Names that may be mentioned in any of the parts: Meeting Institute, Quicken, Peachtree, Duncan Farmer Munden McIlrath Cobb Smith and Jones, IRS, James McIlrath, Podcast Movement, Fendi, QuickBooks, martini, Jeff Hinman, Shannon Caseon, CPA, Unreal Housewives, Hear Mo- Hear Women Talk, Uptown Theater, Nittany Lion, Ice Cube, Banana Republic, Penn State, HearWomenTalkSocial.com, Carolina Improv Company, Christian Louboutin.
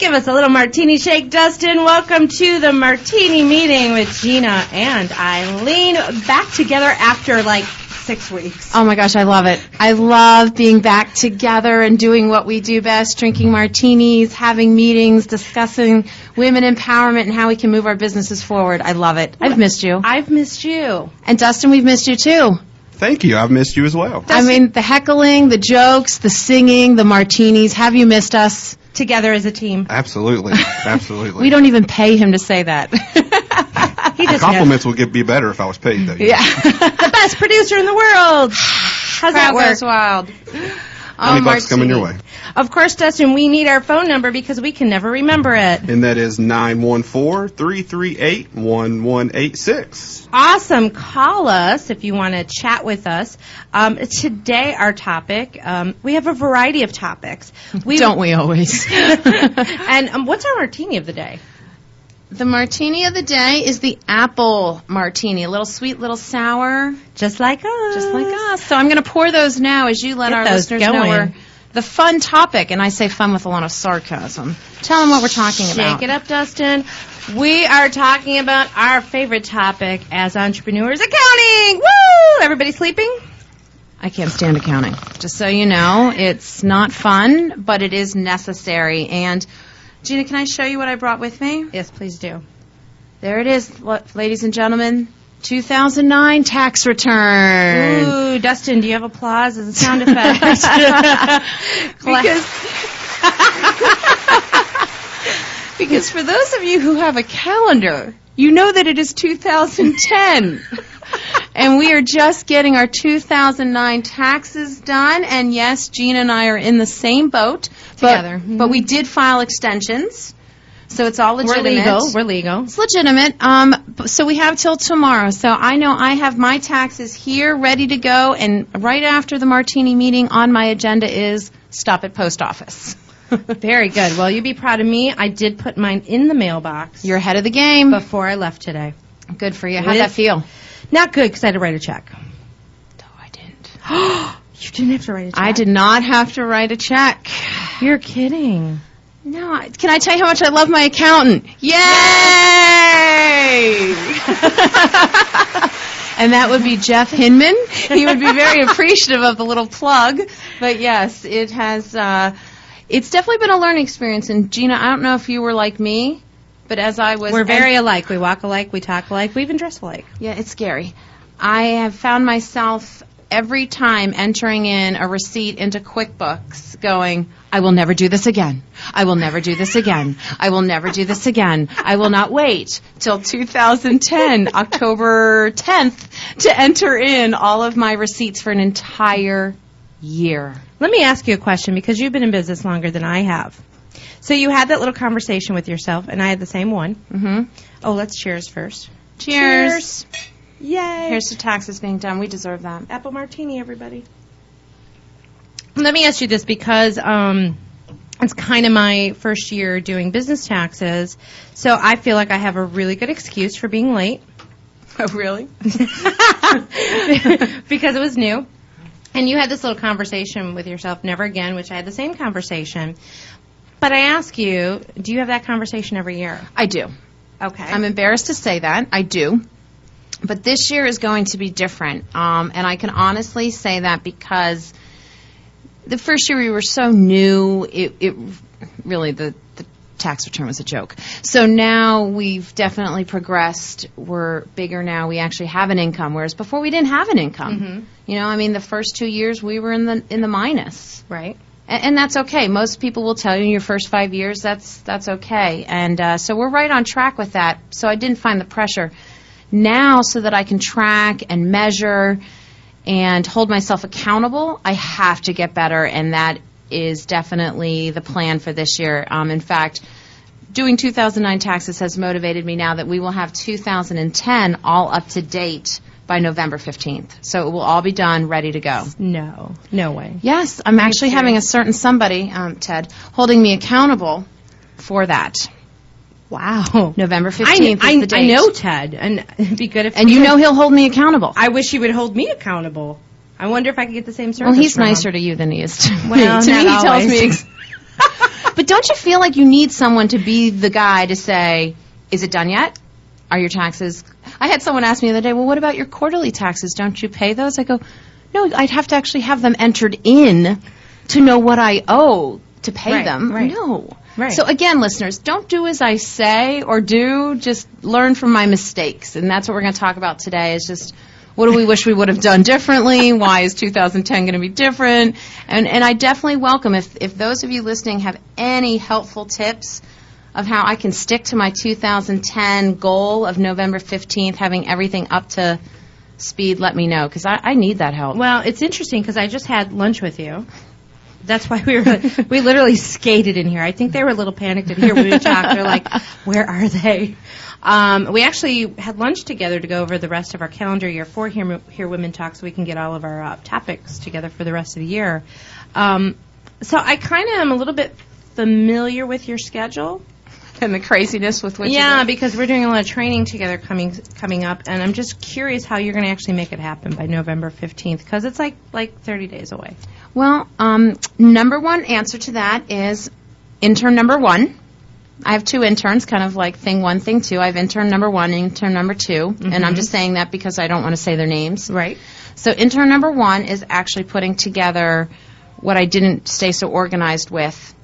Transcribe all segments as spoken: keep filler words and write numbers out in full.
Give us a little martini shake, Dustin. Welcome to the martini meeting with Gina and Eileen. Back together after like six weeks. Oh my gosh, I love it. I love being back together and doing what we do best, drinking martinis, having meetings, discussing women empowerment and how we can move our businesses forward. I love it. I've missed you. I've missed you. And Dustin, we've missed you too. Thank you. I've missed you as well. Dustin. I mean, the heckling, the jokes, the singing, the martinis. Have you missed us? Together as a team. Absolutely. Absolutely. We don't even pay him to say that. He just compliments knows. Would be better if I was paid, though. Yeah. The best producer in the world. How's that work? That's wild. How many bucks coming your way? Of course, Dustin, we need our phone number because we can never remember it. And that is nine one four, three three eight, one one eight six. Awesome. Call us if you want to chat with us. Um, today, our topic, um, we have a variety of topics. We Don't we always? And um, what's our martini of the day? The martini of the day is the apple martini, a little sweet, little sour. Just like us. Just like us. So I'm going to pour those now as you let Get our listeners going. know we're the fun topic, and I say fun with a lot of sarcasm. Tell them what we're talking Shake about. Shake it up, Dustin. We are talking about our favorite topic as entrepreneurs, accounting. Woo! Everybody sleeping? I can't stand accounting. Just so you know, it's not fun, but it is necessary. And Gina, can I show you what I brought with me? Yes, please do. There it is, ladies and gentlemen. two thousand nine tax return. Ooh, Dustin, do you have applause as a sound effect? because, because for those of you who have a calendar, you know that it is two thousand ten. And we are just getting our two thousand nine taxes done. And yes, Gina and I are in the same boat. Together. But, mm-hmm. but we did file extensions. So it's all legitimate. We're legal. We're legal. It's legitimate. Um, so we have till tomorrow. So I know I have my taxes here ready to go. And right after the martini meeting on my agenda is stop at post office. Very good. Well, you'd be proud of me. I did put mine in the mailbox. You're ahead of the game. Before I left today. Good for you. How'd that feel? Not good because I had to write a check. No, I didn't. You didn't have to write a check? I did not have to write a check. You're kidding. No, I, can I tell you how much I love my accountant? Yay! And that would be Jeff Hinman. He would be very appreciative of the little plug. But yes, it has, uh, it's definitely been a learning experience. And Gina, I don't know if you were like me, but as I was... We're very alike. We walk alike, we talk alike, we even dress alike. Yeah, it's scary. I have found myself every time entering in a receipt into QuickBooks going, I will never do this again. I will never do this again. I will never do this again. I will not wait till two thousand ten, October tenth, to enter in all of my receipts for an entire year. Let me ask you a question because you've been in business longer than I have. So you had that little conversation with yourself, and I had the same one. Mm-hmm. Oh, let's cheers first. Cheers. Cheers. Yay. Here's the taxes being done. We deserve that. Apple martini, everybody. Let me ask you this because um, it's kind of my first year doing business taxes, so I feel like I have a really good excuse for being late. Oh, really? Because it was new. And you had this little conversation with yourself, never again, which I had the same conversation. But I ask you, do you have that conversation every year? I do. Okay. I'm embarrassed to say that. I do. But this year is going to be different, um, and I can honestly say that because the first year we were so new, it, it really, the, the tax return was a joke. So now we've definitely progressed. We're bigger now. We actually have an income, whereas before we didn't have an income. Mm-hmm. You know, I mean, the first two years we were in the in the minus. Right. And, and that's okay. Most people will tell you in your first five years that's, that's okay. And uh, so we're right on track with that, so I didn't find the pressure. Now, so that I can track and measure and hold myself accountable, I have to get better, and that is definitely the plan for this year. Um, in fact, doing two thousand nine taxes has motivated me now that we will have two thousand ten all up to date by November fifteenth. So it will all be done, ready to go. No, no way. Yes, I'm actually having a certain somebody, um, Ted, holding me accountable for that. Wow. November fifteenth I, is the date. I know Ted, and it'd be good if... And you know he'll hold me accountable. I wish he would hold me accountable. I wonder if I could get the same service. Well, he's nicer him. to you than he is to well, me. To me, he tells me... Ex- But don't you feel like you need someone to be the guy to say, is it done yet? Are your taxes? I had someone ask me the other day, well, what about your quarterly taxes? Don't you pay those? I go, no, I'd have to actually have them entered in to know what I owe to pay right, them. Right. No. Right. So again, listeners, don't do as I say or do. Just learn from my mistakes. And that's what we're going to talk about today is just what do we wish we would have done differently? Why is two thousand ten going to be different? And and I definitely welcome if, if those of you listening have any helpful tips of how I can stick to my two thousand ten goal of November fifteenth, having everything up to speed, let me know, because I, I need that help. Well, it's interesting, because I just had lunch with you. That's why we were we literally skated in here. I think they were a little panicked in here when we talked. They're like, where are they? Um, we actually had lunch together to go over the rest of our calendar year for Hear, Hear Women Talk, so we can get all of our uh, topics together for the rest of the year. Um, so I kind of am a little bit familiar with your schedule. And the craziness with which yeah, because we're doing a lot of training together coming coming up, and I'm just curious how you're going to actually make it happen by November fifteenth, because it's like, like thirty days away. Well, um, number one answer to that is intern number one. I have two interns, kind of like thing one, thing two. I have intern number one and intern number two, mm-hmm. and I'm just saying that because I don't want to say their names. Right. So intern number one is actually putting together what I didn't stay so organized with.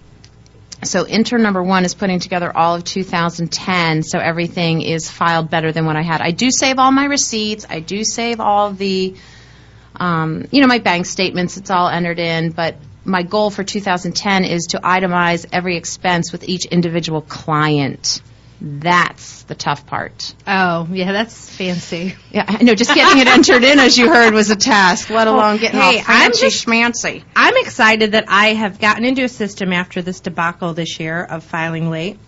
So intern number one is putting together all of two thousand ten, so everything is filed better than what I had. I do save all my receipts. I do save all the, um, you know, my bank statements. It's all entered in. But my goal for two thousand ten is to itemize every expense with each individual client. That's the tough part. Oh, yeah, that's fancy. Yeah, no, just getting it entered in, as you heard, was a task, let alone getting hey, all fancy schmancy. I'm excited that I have gotten into a system after this debacle this year of filing late.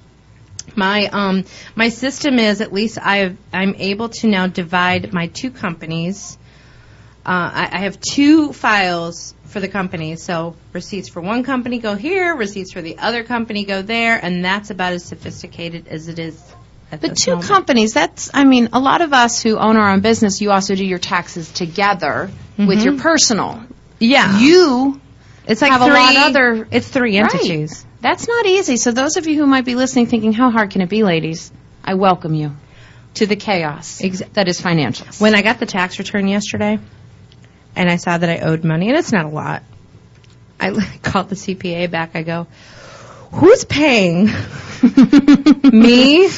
My um, my system is at least I've, I'm able to now divide my two companies. Uh, I, I have two files for the company, so receipts for one company go here, receipts for the other company go there, and that's about as sophisticated as it is at this moment. But two companies, that's, I mean, a lot of us who own our own business, you also do your taxes together mm-hmm. with your personal. Yeah. You it's like have three, a lot of other... It's three entities. Right. That's not easy. So those of you who might be listening thinking, how hard can it be, ladies? I welcome you to the chaos Ex- that is financials. When I got the tax return yesterday... And I saw that I owed money, and it's not a lot. I called the C P A back. I go, who's paying? Me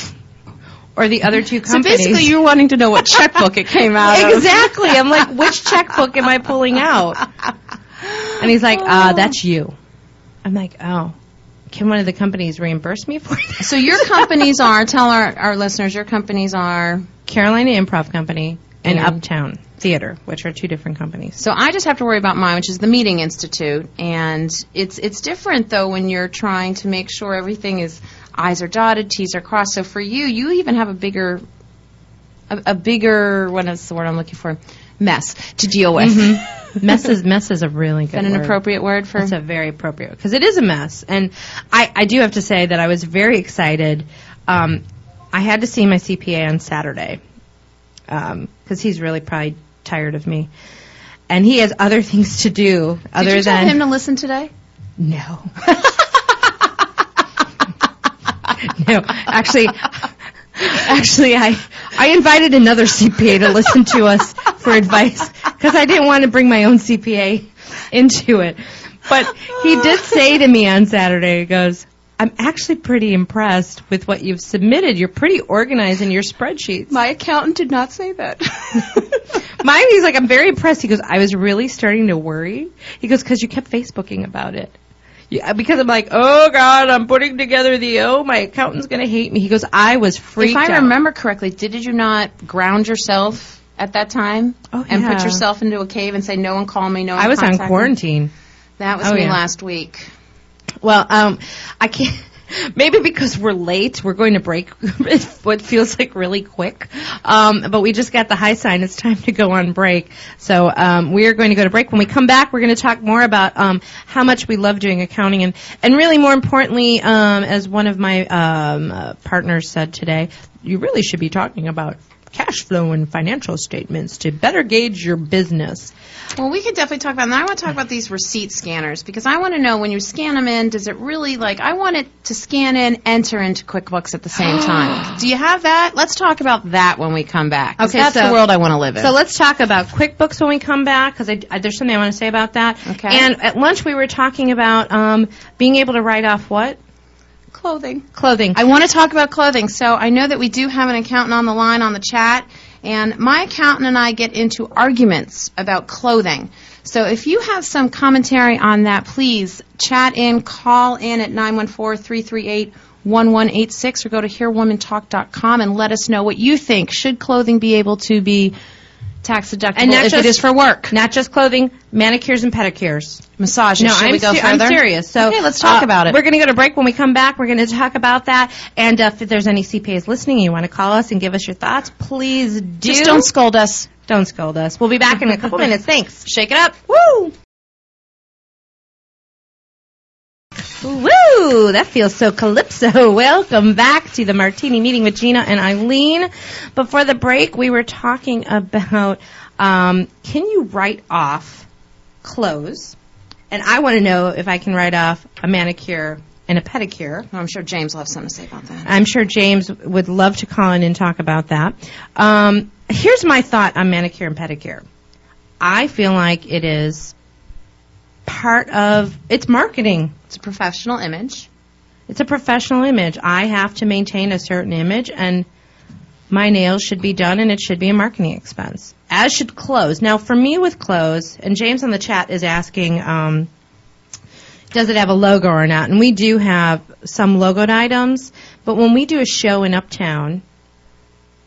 or the other two companies? So basically you're wanting to know what checkbook it came out exactly. of. Exactly. I'm like, which checkbook am I pulling out? And he's like, uh, that's you. I'm like, oh. Can one of the companies reimburse me for that? So your companies are, tell our, our listeners, your companies are? Carolina Improv Company and yeah. Uptown Theater, which are two different companies. So I just have to worry about mine, which is the Meeting Institute. And it's it's different, though, when you're trying to make sure everything is I's are dotted, T's are crossed. So for you, you even have a bigger, a, a bigger, what is the word I'm looking for, mess to deal with. Mm-hmm. mess, is, mess is a really good word. Is that an appropriate word for? It's a very appropriate, because it is a mess. And I, I do have to say that I was very excited. Um, I had to see my C P A on Saturday because um, he's really probably tired of me, and he has other things to do. Other Did you tell than him to listen today? No. No, actually, actually, I I invited another C P A to listen to us for advice because I didn't want to bring my own C P A into it. But he did say to me on Saturday, he goes, I'm actually pretty impressed with what you've submitted. You're pretty organized in your spreadsheets. My accountant did not say that. Mine, he's like, I'm very impressed. He goes, I was really starting to worry. He goes, because you kept Facebooking about it. Yeah, because I'm like, oh, God, I'm putting together the, oh, my accountant's going to hate me. He goes, I was freaked out. If I out. remember correctly, did you not ground yourself at that time oh, and yeah. put yourself into a cave and say, no one call me, no one I was on quarantine. Me. That was oh, me yeah. last week. Well, um, I can't, maybe because we're late, we're going to break what feels like really quick. Um, but we just got the high sign. It's time to go on break. So um, we are going to go to break. When we come back, we're going to talk more about um, how much we love doing accounting. And, and really, more importantly, um, as one of my um, uh, partners said today, you really should be talking about cash flow and financial statements to better gauge your business. Well, we could definitely talk about that. I want to talk about these receipt scanners, because I want to know when you scan them in, does it really, like, I want it to scan in, enter into QuickBooks at the same time. Do you have that? Let's talk about that when we come back. Okay, that's so, the world I want to live in. So let's talk about QuickBooks when we come back, because I, I, there's something I want to say about that. Okay. And at lunch we were talking about um, being able to write off what? Clothing. Clothing. I want to talk about clothing. So I know that we do have an accountant on the line on the chat, and my accountant and I get into arguments about clothing. So if you have some commentary on that, please chat in, call in at nine one four, three three eight, one one eight six, or go to hear women talk dot com and let us know what you think. Should clothing be able to be tax deductible and not if just, it is for work? Not just clothing, manicures and pedicures. Massages. No, should I'm we go se- further? I'm serious. So, okay, let's talk uh, about it. We're going to go to break. When we come back, we're going to talk about that. And uh, if there's any C P As listening and you want to call us and give us your thoughts, please do. Just don't scold us. Don't scold us. We'll be back in a couple minutes. Thanks. Shake it up. Woo! Woo! That feels so calypso. Welcome back to the Martini Meeting with Gina and Eileen. Before the break, we were talking about um, can you write off clothes? And I want to know if I can write off a manicure and a pedicure. Well, I'm sure James will have something to say about that. I'm sure James would love to call in and talk about that. Um, here's my thought on manicure and pedicure. I feel like it is part of it's marketing. It's a professional image. It's a professional image. I have to maintain a certain image, and my nails should be done, and it should be a marketing expense, as should clothes. Now, for me with clothes, and James on the chat is asking, um, does it have a logo or not? And we do have some logoed items, but when we do a show in Uptown,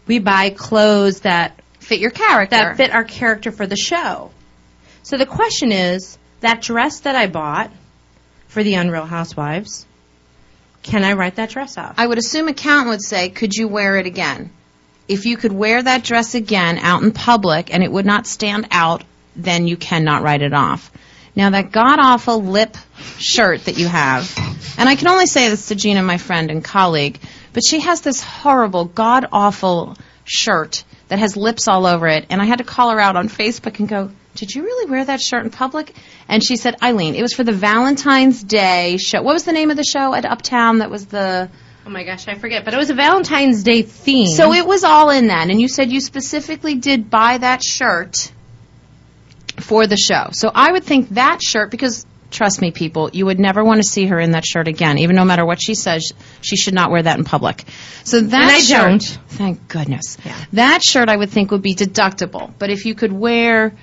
we buy clothes that fit your character, that fit our character for the show. So the question is, that dress that I bought for the Unreal Housewives, can I write that dress off? I would assume accountant would say, could you wear it again? If you could wear that dress again out in public and it would not stand out, then you cannot write it off. Now, that god-awful lip shirt that you have, and I can only say this to Gina, my friend and colleague, but she has this horrible, god-awful shirt that has lips all over it, and I had to call her out on Facebook and go, did you really wear that shirt in public? And she said, Eileen, it was for the Valentine's Day show. What was the name of the show at Uptown that was the... Oh, my gosh, I forget. But it was a Valentine's Day theme. So it was all in that. And you said you specifically did buy that shirt for the show. So I would think that shirt, because, trust me, people, you would never want to see her in that shirt again. Even no matter what she says, she should not wear that in public. So that and I shirt... don't. Thank goodness. Yeah. That shirt, I would think, would be deductible. But if you could wear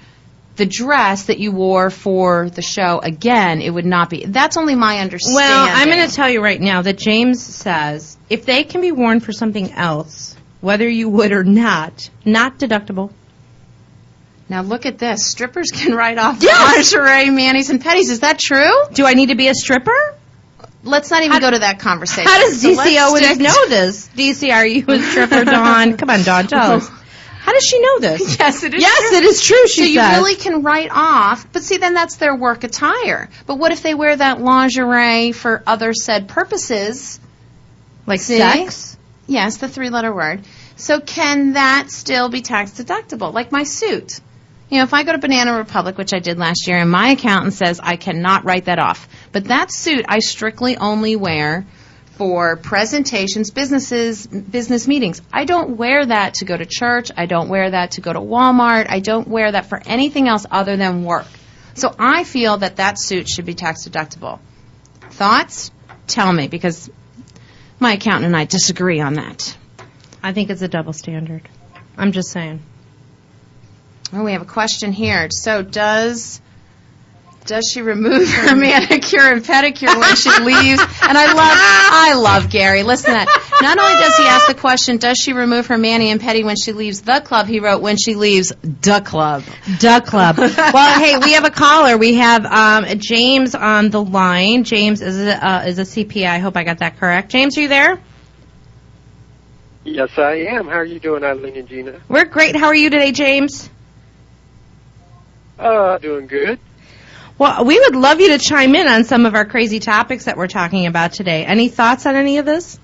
the dress that you wore for the show again, it would not be. That's only my understanding. Well, I'm going to tell you right now that James says if they can be worn for something else, whether you would or not, not deductible. Now look at this. Strippers can write off yes! lingerie, manis, and petties. Is that true? Do I need to be a stripper? Let's not even how, go to that conversation. How does D C so always know this? D C, are you a stripper, Dawn? Come on, Dawn, tell us. How does she know this? Yes, it is yes, true. Yes, it is true, she So you says. Really can write off, but see, then that's their work attire. But what if they wear that lingerie for other said purposes? Like see? Sex? Yes, the three-letter word. So can that still be tax deductible? Like my suit. You know, if I go to Banana Republic, which I did last year, and my accountant says I cannot write that off. But that suit I strictly only wear for presentations, businesses, business meetings. I don't wear that to go to church. I don't wear that to go to Walmart. I don't wear that for anything else other than work. So I feel that that suit should be tax deductible. Thoughts? Tell me, because my accountant and I disagree on that. I think it's a double standard. I'm just saying. Oh, we have a question here. So does... Does she remove her manicure and pedicure when she leaves? And I love, I love Gary. Listen to that. Not only does he ask the question, does she remove her mani and pedi when she leaves the club? He wrote, when she leaves the club. The club. Well, hey, we have a caller. We have um, James on the line. James is a, uh, is a C P A. I hope I got that correct. James, are you there? Yes, I am. How are you doing, Eileen and Gina? We're great. How are you today, James? Uh, doing good. Well, we would love you to chime in on some of our crazy topics that we're talking about today. Any thoughts on any of this?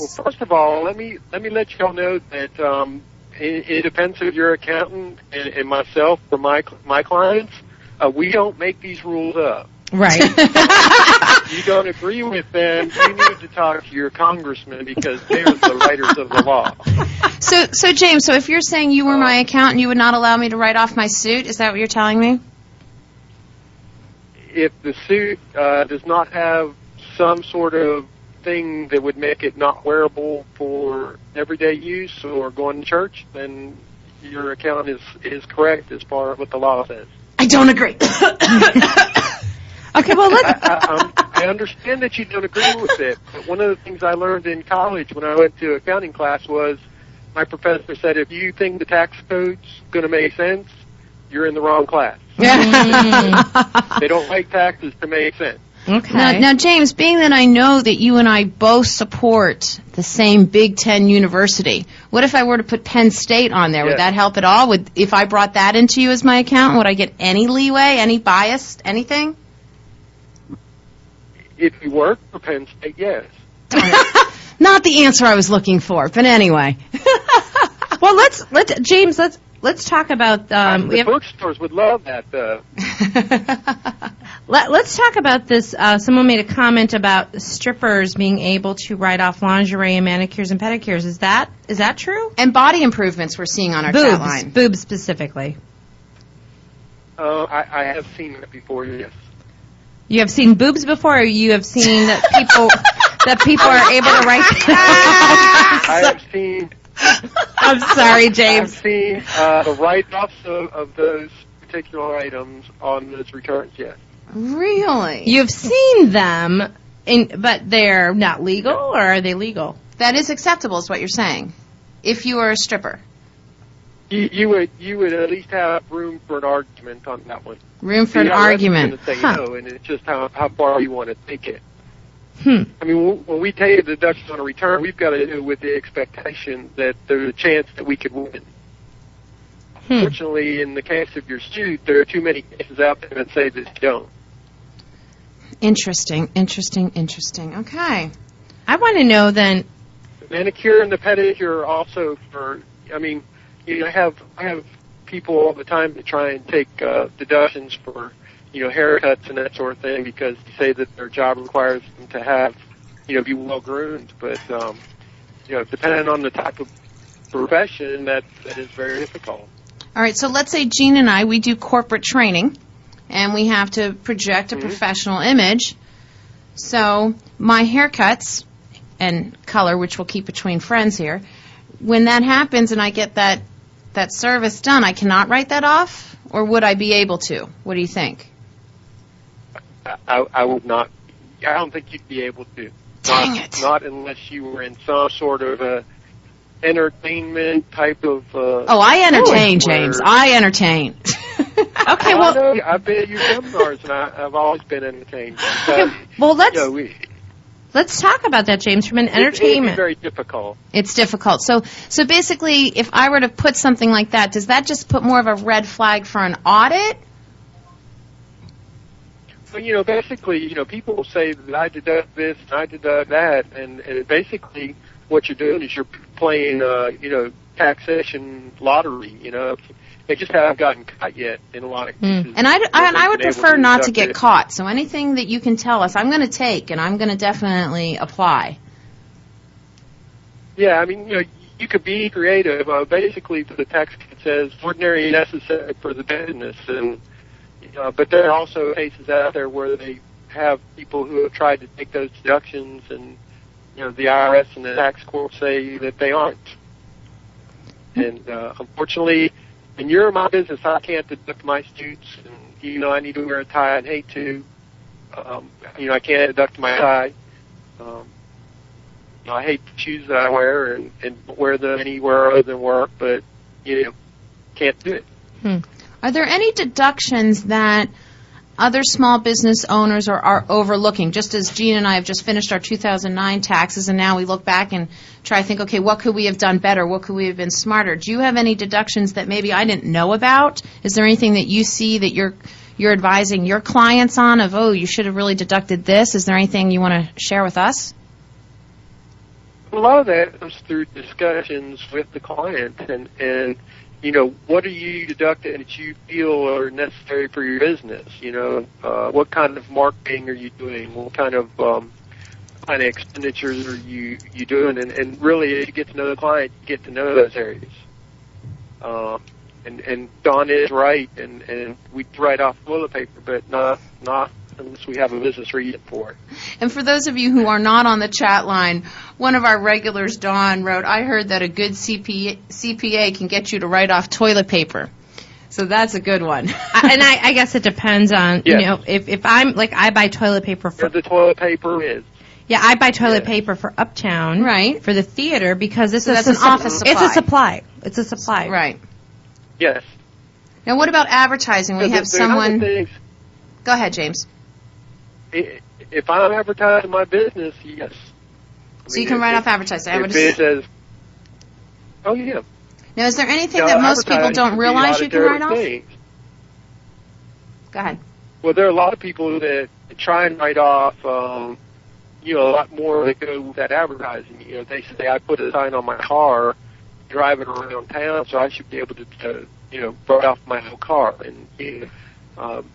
Well, first of all, let me let me let y'all know that um, it, it depends on your accountant and, and myself. For my my clients, uh, we don't make these rules up. Right. If you don't agree with them, you need to talk to your congressman because they're the writers of the law. So, so James, so if you're saying you were my accountant, you would not allow me to write off my suit? Is that what you're telling me? If the suit uh, does not have some sort of thing that would make it not wearable for everyday use or going to church, then your account is, is correct as far as what the law says. I don't agree. Okay, well, let's... I, I, I understand that you don't agree with it, but one of the things I learned in college when I went to accounting class was my professor said, if you think the tax code's going to make sense, you're in the wrong class. They don't like taxes to make sense. Okay. Now, now, James, being that I know that you and I both support the same Big Ten university, what if I were to put Penn State on there? Yes. Would that help at all? Would, if I brought that into you as my accountant, would I get any leeway, any bias, anything? If you work for Penn State, yes. Not the answer I was looking for, but anyway. Well, let's let James let's let's talk about um, um, the bookstores would love that though. Let, let's talk about this. Uh, someone made a comment about strippers being able to write off lingerie and manicures and pedicures. Is that is that true? And body improvements we're seeing on our boobs, chat line. Boobs specifically. Uh, I, I have seen that before. Yes. You have seen boobs before, or you have seen that people that people are able to write. I have seen. I'm sorry, James. I've seen uh, the write-offs of, of those particular items on those returns. Yes. Really? You've seen them, in, but they're not legal, or are they legal? That is acceptable, is what you're saying, if you are a stripper. You, you would you would at least have room for an argument on that one. Room for See, an argument. Say huh. no, and it's just how, how far you want to take it. Hmm. I mean, when we take a deduction on a return, we've got to do it with the expectation that there's a chance that we could win. Hmm. Unfortunately, in the case of your suit, there are too many cases out there that say that you don't. Interesting, interesting, interesting. Okay. I want to know then. The manicure and the pedicure are also for, I mean, You know, I have I have people all the time that try and take uh, deductions for, you know, haircuts and that sort of thing because they say that their job requires them to have, you know, be well groomed. But um, you know, depending on the type of profession, that that is very difficult. All right, so let's say Gene and I we do corporate training, and we have to project a mm-hmm. professional image. So my haircuts and color, which we'll keep between friends here, when that happens and I get that. that service done, I cannot write that off, or would I be able to? What do you think? I, I would not. I don't think you'd be able to. Dang not, it. Not unless you were in some sort of a entertainment type of... Uh, oh, I entertain, James. I entertain. Okay, well... I know, I've been at your seminars, and I, I've always been entertained. But, okay, well, let's... You know, we, Let's talk about that, James, from an entertainment. It's very difficult. It's difficult. So so basically, if I were to put something like that, does that just put more of a red flag for an audit? Well, you know, basically, you know, people will say that I deduct this and I deduct that, and, and basically what you're doing is you're playing, uh, you know, taxation lottery, you know. They just haven't gotten caught yet in a lot of cases. Mm. And I, I, and I would prefer not to get caught. So anything that you can tell us, I'm going to take, and I'm going to definitely apply. Yeah, I mean, you know, you could be creative. Uh, basically, the text says ordinary and necessary for the business. And uh, but there are also cases out there where they have people who have tried to take those deductions, and you know, the I R S and the tax court say that they aren't. And uh, unfortunately. In your my business, I can't deduct my suits, and even though I need to wear a tie and hate to, um, you know, I can't deduct my tie. Um, you know, I hate the shoes that I wear and, and wear them anywhere other than work, but, you know, can't do it. Hmm. Are there any deductions that other small business owners are, are overlooking? Just as Gene and I have just finished our two thousand nine taxes, and now we look back and try to think, okay, what could we have done better? What could we have been smarter? Do you have any deductions that maybe I didn't know about? Is there anything that you see that you're you're advising your clients on of, oh, you should have really deducted this? Is there anything you want to share with us? A lot of that comes through discussions with the client and, and you know, what are you deducting that you feel are necessary for your business? You know, uh, what kind of marketing are you doing? What kind of um, kind of expenditures are you, you doing? And, and really, as you get to know the client, you get to know those areas. Um, and, and Don is right, and, and we write off the toilet paper, but not not. unless we have a business reason for it. And for those of you who are not on the chat line, one of our regulars, Dawn, wrote, I heard that a good C P A, C P A can get you to write off toilet paper. So that's a good one. I, and I, I guess it depends on, yes. you know, if, if I'm, like, I buy toilet paper for... Where the toilet paper is. Yeah, I buy toilet yes. paper for Uptown. Right. For the theater because this so is... That's an su- office supply. It's a supply. It's a supply. Right. Yes. Now, what about advertising? We have someone... Go ahead, James. If I'm advertising my business, yes. I so mean, you can write it, off advertising. If it says, oh, yeah. Now, is there anything now, that most people don't realize you can write off? Things. Go ahead. Well, there are a lot of people that try and write off, um, you know, a lot more that go with that advertising. You know, they say, I put a sign on my car driving around town, so I should be able to, to you know, write off my whole car. And, you know, um,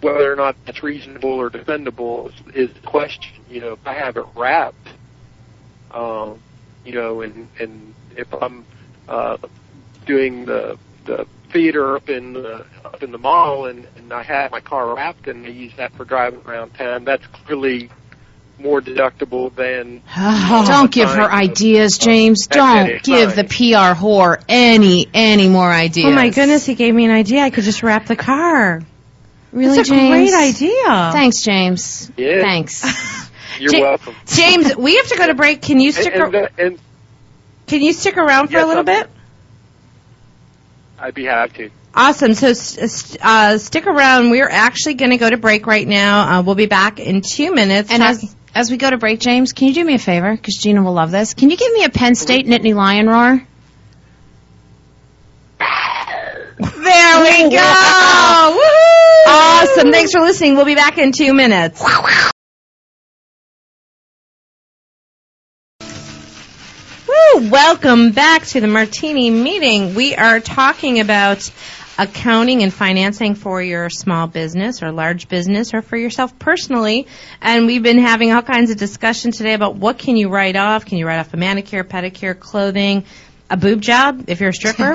whether or not that's reasonable or defendable is, is the question. You know, if I have it wrapped, um, you know, and and if I'm uh, doing the the theater up in the, up in the mall, and, and I have my car wrapped, and I use that for driving around town, that's clearly more deductible than. Oh, don't give her ideas, James. Don't give the P R whore any any more ideas. Oh my goodness, he gave me an idea. I could just wrap the car. Really, That's a James? Great idea. Thanks, James. Yeah. Thanks. You're J- welcome. James, we have to go to break. Can you stick and, and, ar- and Can you stick around for yes, a little I'm, bit? I'd be happy to. Awesome. So uh, stick around. We're actually going to go to break right now. Uh, we'll be back in two minutes. And as, as we go to break, James, can you do me a favor? Because Gina will love this. Can you give me a Penn State Nittany Lion roar? There we go. Woo! Awesome. Thanks for listening. We'll be back in two minutes. Woo! Welcome back to the Martini Meeting. We are talking about accounting and financing for your small business or large business or for yourself personally. And we've been having all kinds of discussion today about what can you write off. Can you write off a manicure, pedicure, clothing, a boob job if you're a stripper. um,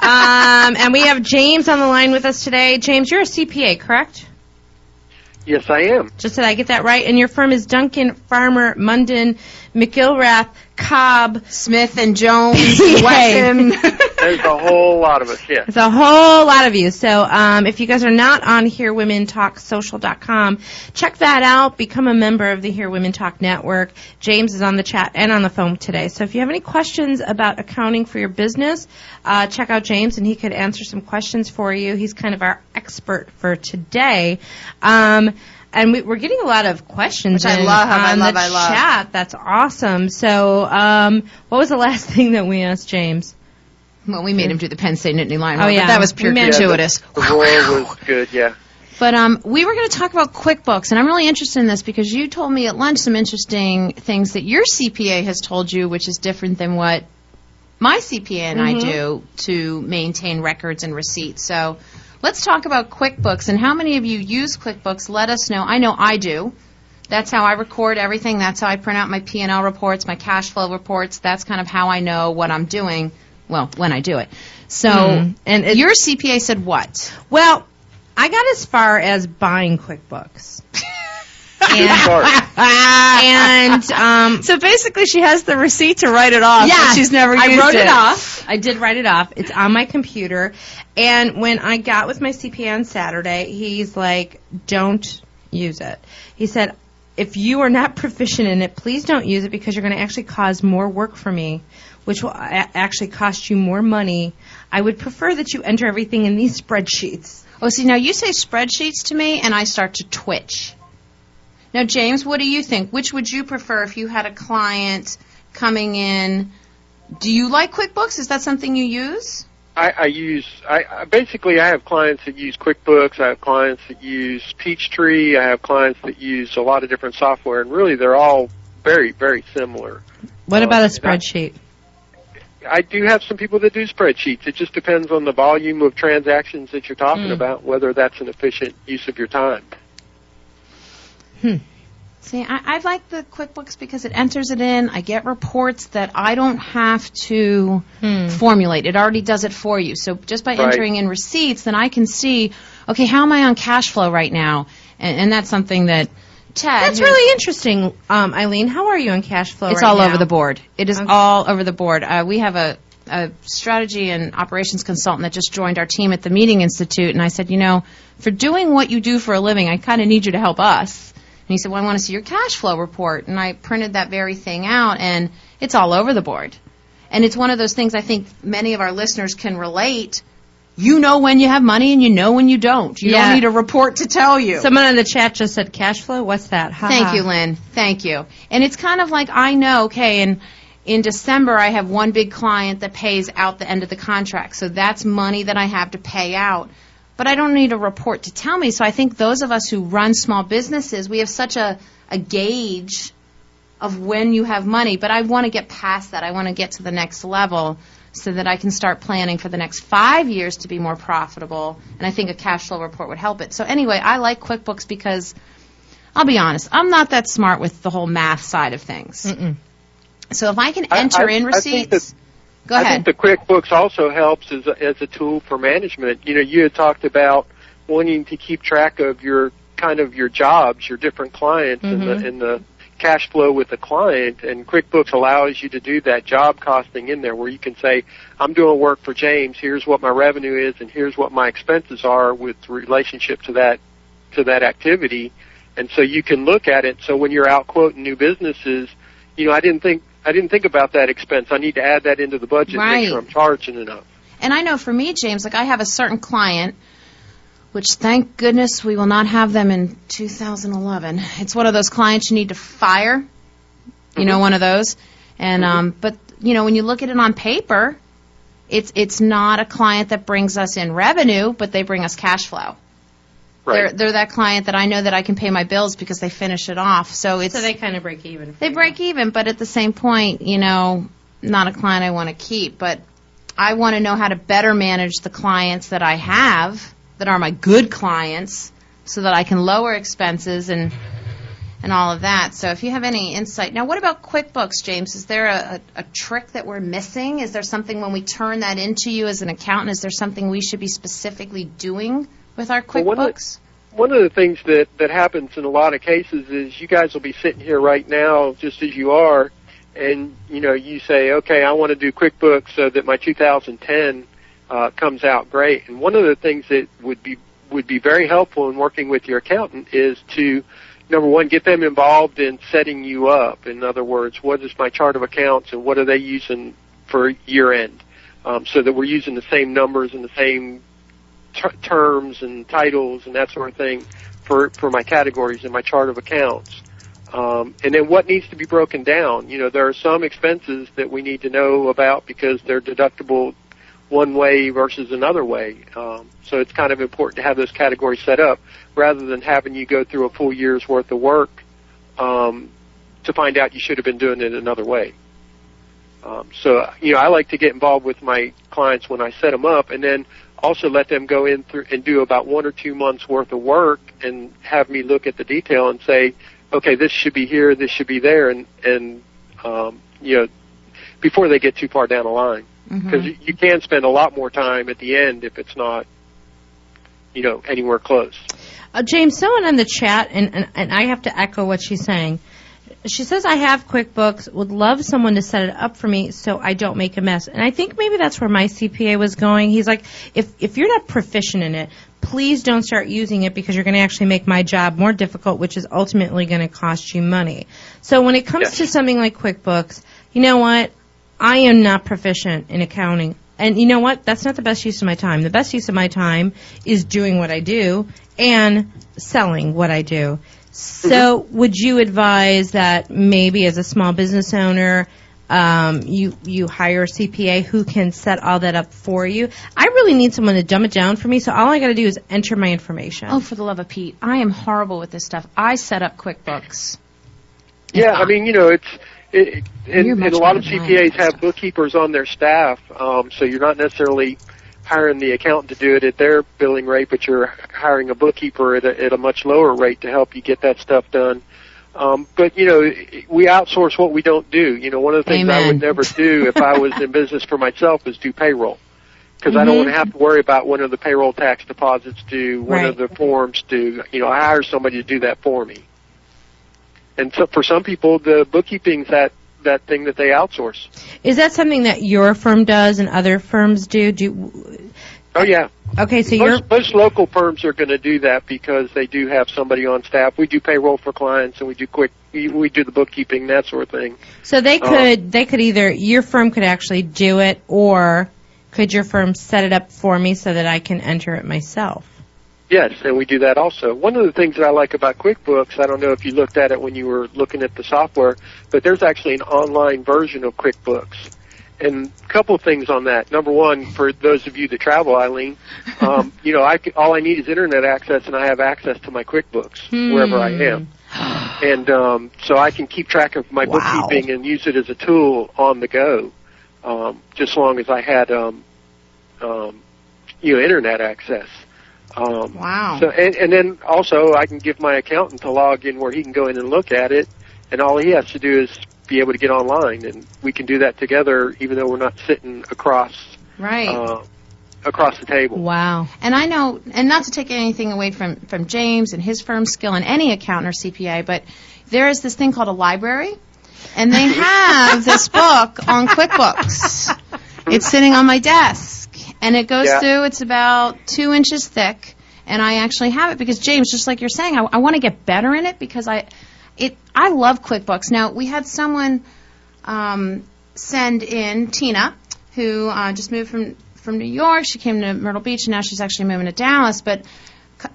and we have James on the line with us today. James, you're a C P A, correct? Yes, I am. Just did I get that right? And your firm is Duncan Farmer Munden McIlrath Cobb Smith and Jones. There's a whole lot of us, yeah. There's a whole lot of you. So um, if you guys are not on Hear Women Talk Social dot com, check that out. Become a member of the Hear Women Talk Network. James is on the chat and on the phone today. So if you have any questions about accounting for your business, uh, check out James, and he could answer some questions for you. He's kind of our expert for today. Um And we, we're getting a lot of questions Which in I love, on I love, the I love. chat. That's awesome. So um, what was the last thing that we asked James? Well, we made yeah. him do the Penn State Nittany Lion. Oh, yeah. But that was pure gratuitous. Yeah, the roar was good, yeah. But um, we were going to talk about QuickBooks, and I'm really interested in this because you told me at lunch some interesting things that your C P A has told you, which is different than what my C P A and mm-hmm. I do to maintain records and receipts. So... let's talk about QuickBooks, and how many of you use QuickBooks? Let us know. I know I do. That's how I record everything. That's how I print out my P and L reports, my cash flow reports. That's kind of how I know what I'm doing, well, when I do it. So mm-hmm. and it, your C P A said what? Well, I got as far as buying QuickBooks. And, and um, so basically she has the receipt to write it off, yeah, but she's never used it. I wrote it. it off. I did write it off. It's on my computer. And when I got with my C P A on Saturday, he's like, don't use it. He said, if you are not proficient in it, please don't use it because you're going to actually cause more work for me, which will a- actually cost you more money. I would prefer that you enter everything in these spreadsheets. Oh, see, now you say spreadsheets to me, and I start to twitch. Now, James, what do you think? Which would you prefer if you had a client coming in? Do you like QuickBooks? Is that something you use? I, I use I, I basically I have clients that use QuickBooks. I have clients that use Peachtree. I have clients that use a lot of different software, and really they're all very, very similar. What um, about a spreadsheet? I, I do have some people that do spreadsheets. It just depends on the volume of transactions that you're talking mm. about, whether that's an efficient use of your time. Hmm. See, I, I like the QuickBooks because it enters it in. I get reports that I don't have to hmm. formulate. It already does it for you. So just by right. entering in receipts, then I can see, okay, how am I on cash flow right now? And, and that's something that Ted. That's really interesting, um, Eileen. How are you on cash flow it's right now? It's all over the board. It is okay. all over the board. Uh, we have a, a strategy and operations consultant that just joined our team at the Meeting Institute, and I said, you know, for doing what you do for a living, I kind of need you to help us. And he said, well, I want to see your cash flow report. And I printed that very thing out, and it's all over the board. And it's one of those things I think many of our listeners can relate. You know when you have money, and you know when you don't. You yeah. don't need a report to tell you. Someone in the chat just said cash flow. What's that? Ha-ha. Thank you, Lynn. Thank you. And it's kind of like I know, okay, and in December I have one big client that pays out the end of the contract. So that's money that I have to pay out. But I don't need a report to tell me. So I think those of us who run small businesses, we have such a, a gauge of when you have money. But I want to get past that. I want to get to the next level so that I can start planning for the next five years to be more profitable. And I think a cash flow report would help it. So anyway, I like QuickBooks because, I'll be honest, I'm not that smart with the whole math side of things. Mm-mm. So if I can enter I, I, in receipts... Go ahead. I think the QuickBooks also helps as a, as a tool for management. You know, you had talked about wanting to keep track of your kind of your jobs, your different clients, mm-hmm. and, the, and the cash flow with the client. And QuickBooks allows you to do that job costing in there, where you can say, I'm doing work for James. Here's what my revenue is, and here's what my expenses are with relationship to that to that activity. And so you can look at it. So when you're out quoting new businesses, you know, I didn't think. I didn't think about that expense. I need to add that into the budget right. and make sure I'm charging enough. And I know for me, James, like I have a certain client, which thank goodness we will not have them in two thousand eleven. It's one of those clients you need to fire, you mm-hmm. know, one of those. And mm-hmm. um, but, you know, when you look at it on paper, it's it's not a client that brings us in revenue, but they bring us cash flow. Right. They're, they're that client that I know that I can pay my bills because they finish it off. So it's so they kind of break even. They break even, but at the same point, you know, not a client I want to keep. But I want to know how to better manage the clients that I have that are my good clients so that I can lower expenses and and all of that. So if you have any insight. Now, what about QuickBooks, James? Is there a, a, a trick that we're missing? Is there something when we turn that into you as an accountant, is there something we should be specifically doing with our QuickBooks? Well, one, of the, one of the things that, that happens in a lot of cases is you guys will be sitting here right now just as you are, and, you know, you say, okay, I want to do QuickBooks so that my two thousand ten uh, comes out great. And one of the things that would be would be very helpful in working with your accountant is to, number one, get them involved in setting you up. In other words, what is my chart of accounts and what are they using for year end, um, so that we're using the same numbers and the same T- terms and titles and that sort of thing for for my categories and my chart of accounts, um, and then what needs to be broken down. You know, there are some expenses that we need to know about because they're deductible one way versus another way, um, so it's kind of important to have those categories set up rather than having you go through a full year's worth of work um, to find out you should have been doing it another way. Um, so, you know, I like to get involved with my clients when I set them up, and then also let them go in through and do about one or two months' worth of work and have me look at the detail and say, okay, this should be here, this should be there, and, and um, you know, before they get too far down the line. Because mm-hmm. you can spend a lot more time at the end if it's not, you know, anywhere close. Uh, James, someone in the chat, and, and, and I have to echo what she's saying. She says, I have QuickBooks, would love someone to set it up for me so I don't make a mess. And I think maybe that's where my C P A was going. He's like, if if you're not proficient in it, please don't start using it because you're going to actually make my job more difficult, which is ultimately going to cost you money. So when it comes yes. to something like QuickBooks, you know what? I am not proficient in accounting. And you know what? That's not the best use of my time. The best use of my time is doing what I do and selling what I do. So would you advise that maybe as a small business owner, um, you, you hire a C P A who can set all that up for you? I really need someone to dumb it down for me, so all I got to do is enter my information. Oh, for the love of Pete. I am horrible with this stuff. I set up QuickBooks. Yeah, I mean, you know, it's It, and, and a lot of C P As have bookkeepers on their staff, um, so you're not necessarily hiring the accountant to do it at their billing rate, but you're hiring a bookkeeper at a, at a much lower rate to help you get that stuff done. Um, but, you know, we outsource what we don't do. You know, one of the things Amen. I would never do if I was in business for myself is do payroll, because mm-hmm. I don't want to have to worry about when are the payroll tax deposits due, when right. are the forms due. You know, I hire somebody to do that for me. And so for some people, the bookkeeping's that, that thing that they outsource. Is that something that your firm does and other firms do? Do Oh, yeah. Okay, so you're... Most, most local firms are going to do that because they do have somebody on staff. We do payroll for clients, and we do quick, we do the bookkeeping, that sort of thing. So they could, um, they could either, your firm could actually do it, or could your firm set it up for me so that I can enter it myself? Yes, and we do that also. One of the things that I like about QuickBooks, I don't know if you looked at it when you were looking at the software, but there's actually an online version of QuickBooks. And a couple of things on that. Number one, for those of you that travel, Eileen, um, you know, I, all I need is internet access, and I have access to my QuickBooks hmm. wherever I am. And um, so I can keep track of my wow. bookkeeping and use it as a tool on the go, um, just as long as I had, um, um, you know, internet access. Um, wow. So, and, and then also I can give my accountant to log in where he can go in and look at it, and all he has to do is be able to get online, and we can do that together even though we're not sitting across right. uh, across the table. Wow. And I know, and not to take anything away from, from James and his firm's skill and any accountant or C P A, but there is this thing called a library, and they have this book on QuickBooks. It's sitting on my desk. And it goes yeah. through, it's about two inches thick, and I actually have it because, James, just like you're saying, I, I want to get better in it because I it I love QuickBooks. Now, we had someone um, send in, Tina, who uh, just moved from, from New York. She came to Myrtle Beach, and now she's actually moving to Dallas, but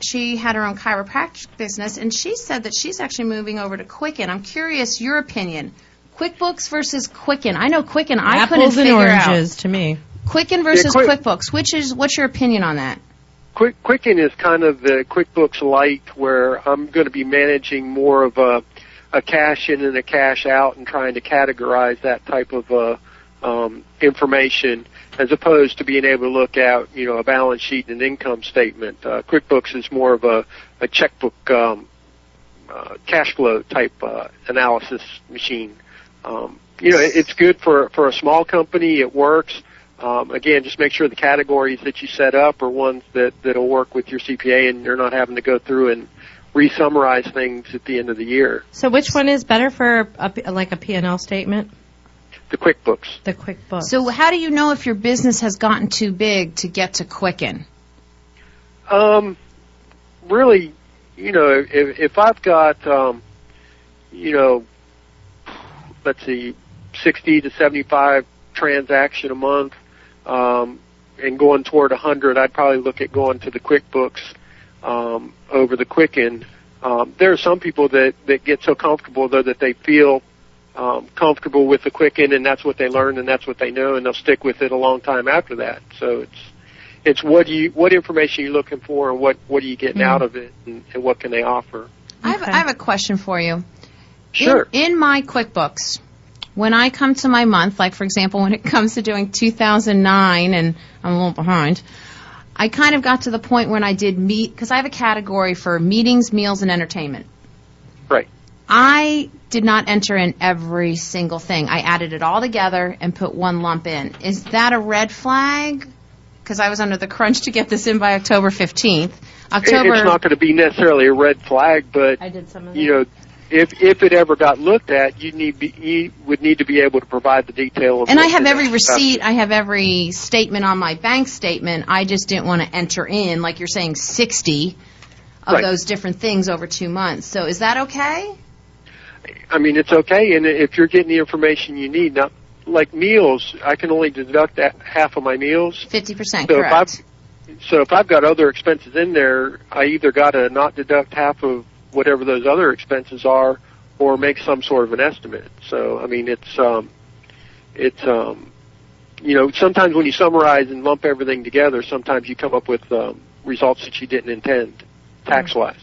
she had her own chiropractic business, and she said that she's actually moving over to Quicken. I'm curious your opinion. QuickBooks versus Quicken. I know Quicken I Apples couldn't figure out. Apples and oranges to me. Quicken versus yeah, quick, QuickBooks. Which is what's your opinion on that? Quick, Quicken is kind of the QuickBooks light, where I'm going to be managing more of a, a cash in and a cash out, and trying to categorize that type of uh, um, information, as opposed to being able to look at you know a balance sheet and an income statement. Uh, QuickBooks is more of a, a checkbook um, uh, cash flow type uh, analysis machine. Um, you know, it, it's good for for a small company. It works. Um, again, just make sure the categories that you set up are ones that that'll work with your C P A, and you're not having to go through and re-summarize things at the end of the year. So, which one is better for a, like a P and L statement? The QuickBooks. The QuickBooks. So, how do you know if your business has gotten too big to get to Quicken? Um, really, you know, if, if I've got, um, you know, let's see, sixty to seventy-five transaction a month. Um, and going toward one hundred, I'd probably look at going to the QuickBooks um, over the Quicken. Um, there are some people that, that get so comfortable, though, that they feel um, comfortable with the Quicken, and that's what they learn, and that's what they know, and they'll stick with it a long time after that. So it's it's what do you what information are you looking for, and what, what are you getting mm-hmm. out of it, and, and what can they offer? I have, okay. I have a question for you. Sure. In, in my QuickBooks, when I come to my month, like, for example, when it comes to doing two thousand nine, and I'm a little behind, I kind of got to the point when I did meet, because I have a category for meetings, meals, and entertainment. Right. I did not enter in every single thing. I added it all together and put one lump in. Is that a red flag? Because I was under the crunch to get this in by October fifteenth. October. It's not going to be necessarily a red flag, but, I did some of you know, If if it ever got looked at, you need be, you would need to be able to provide the detail. Of and I have every receipt, I have every statement on my bank statement. I just didn't want to enter in, like you're saying, sixty of right. those different things over two months. So is that okay? I mean, it's okay, and if you're getting the information you need, not like meals, I can only deduct that half of my meals. Fifty percent, so correct. If so if I've got other expenses in there, I either got to not deduct half of whatever those other expenses are, or make some sort of an estimate. So, I mean, it's, um, it's, um, you know, sometimes when you summarize and lump everything together, sometimes you come up with um, results that you didn't intend, tax-wise.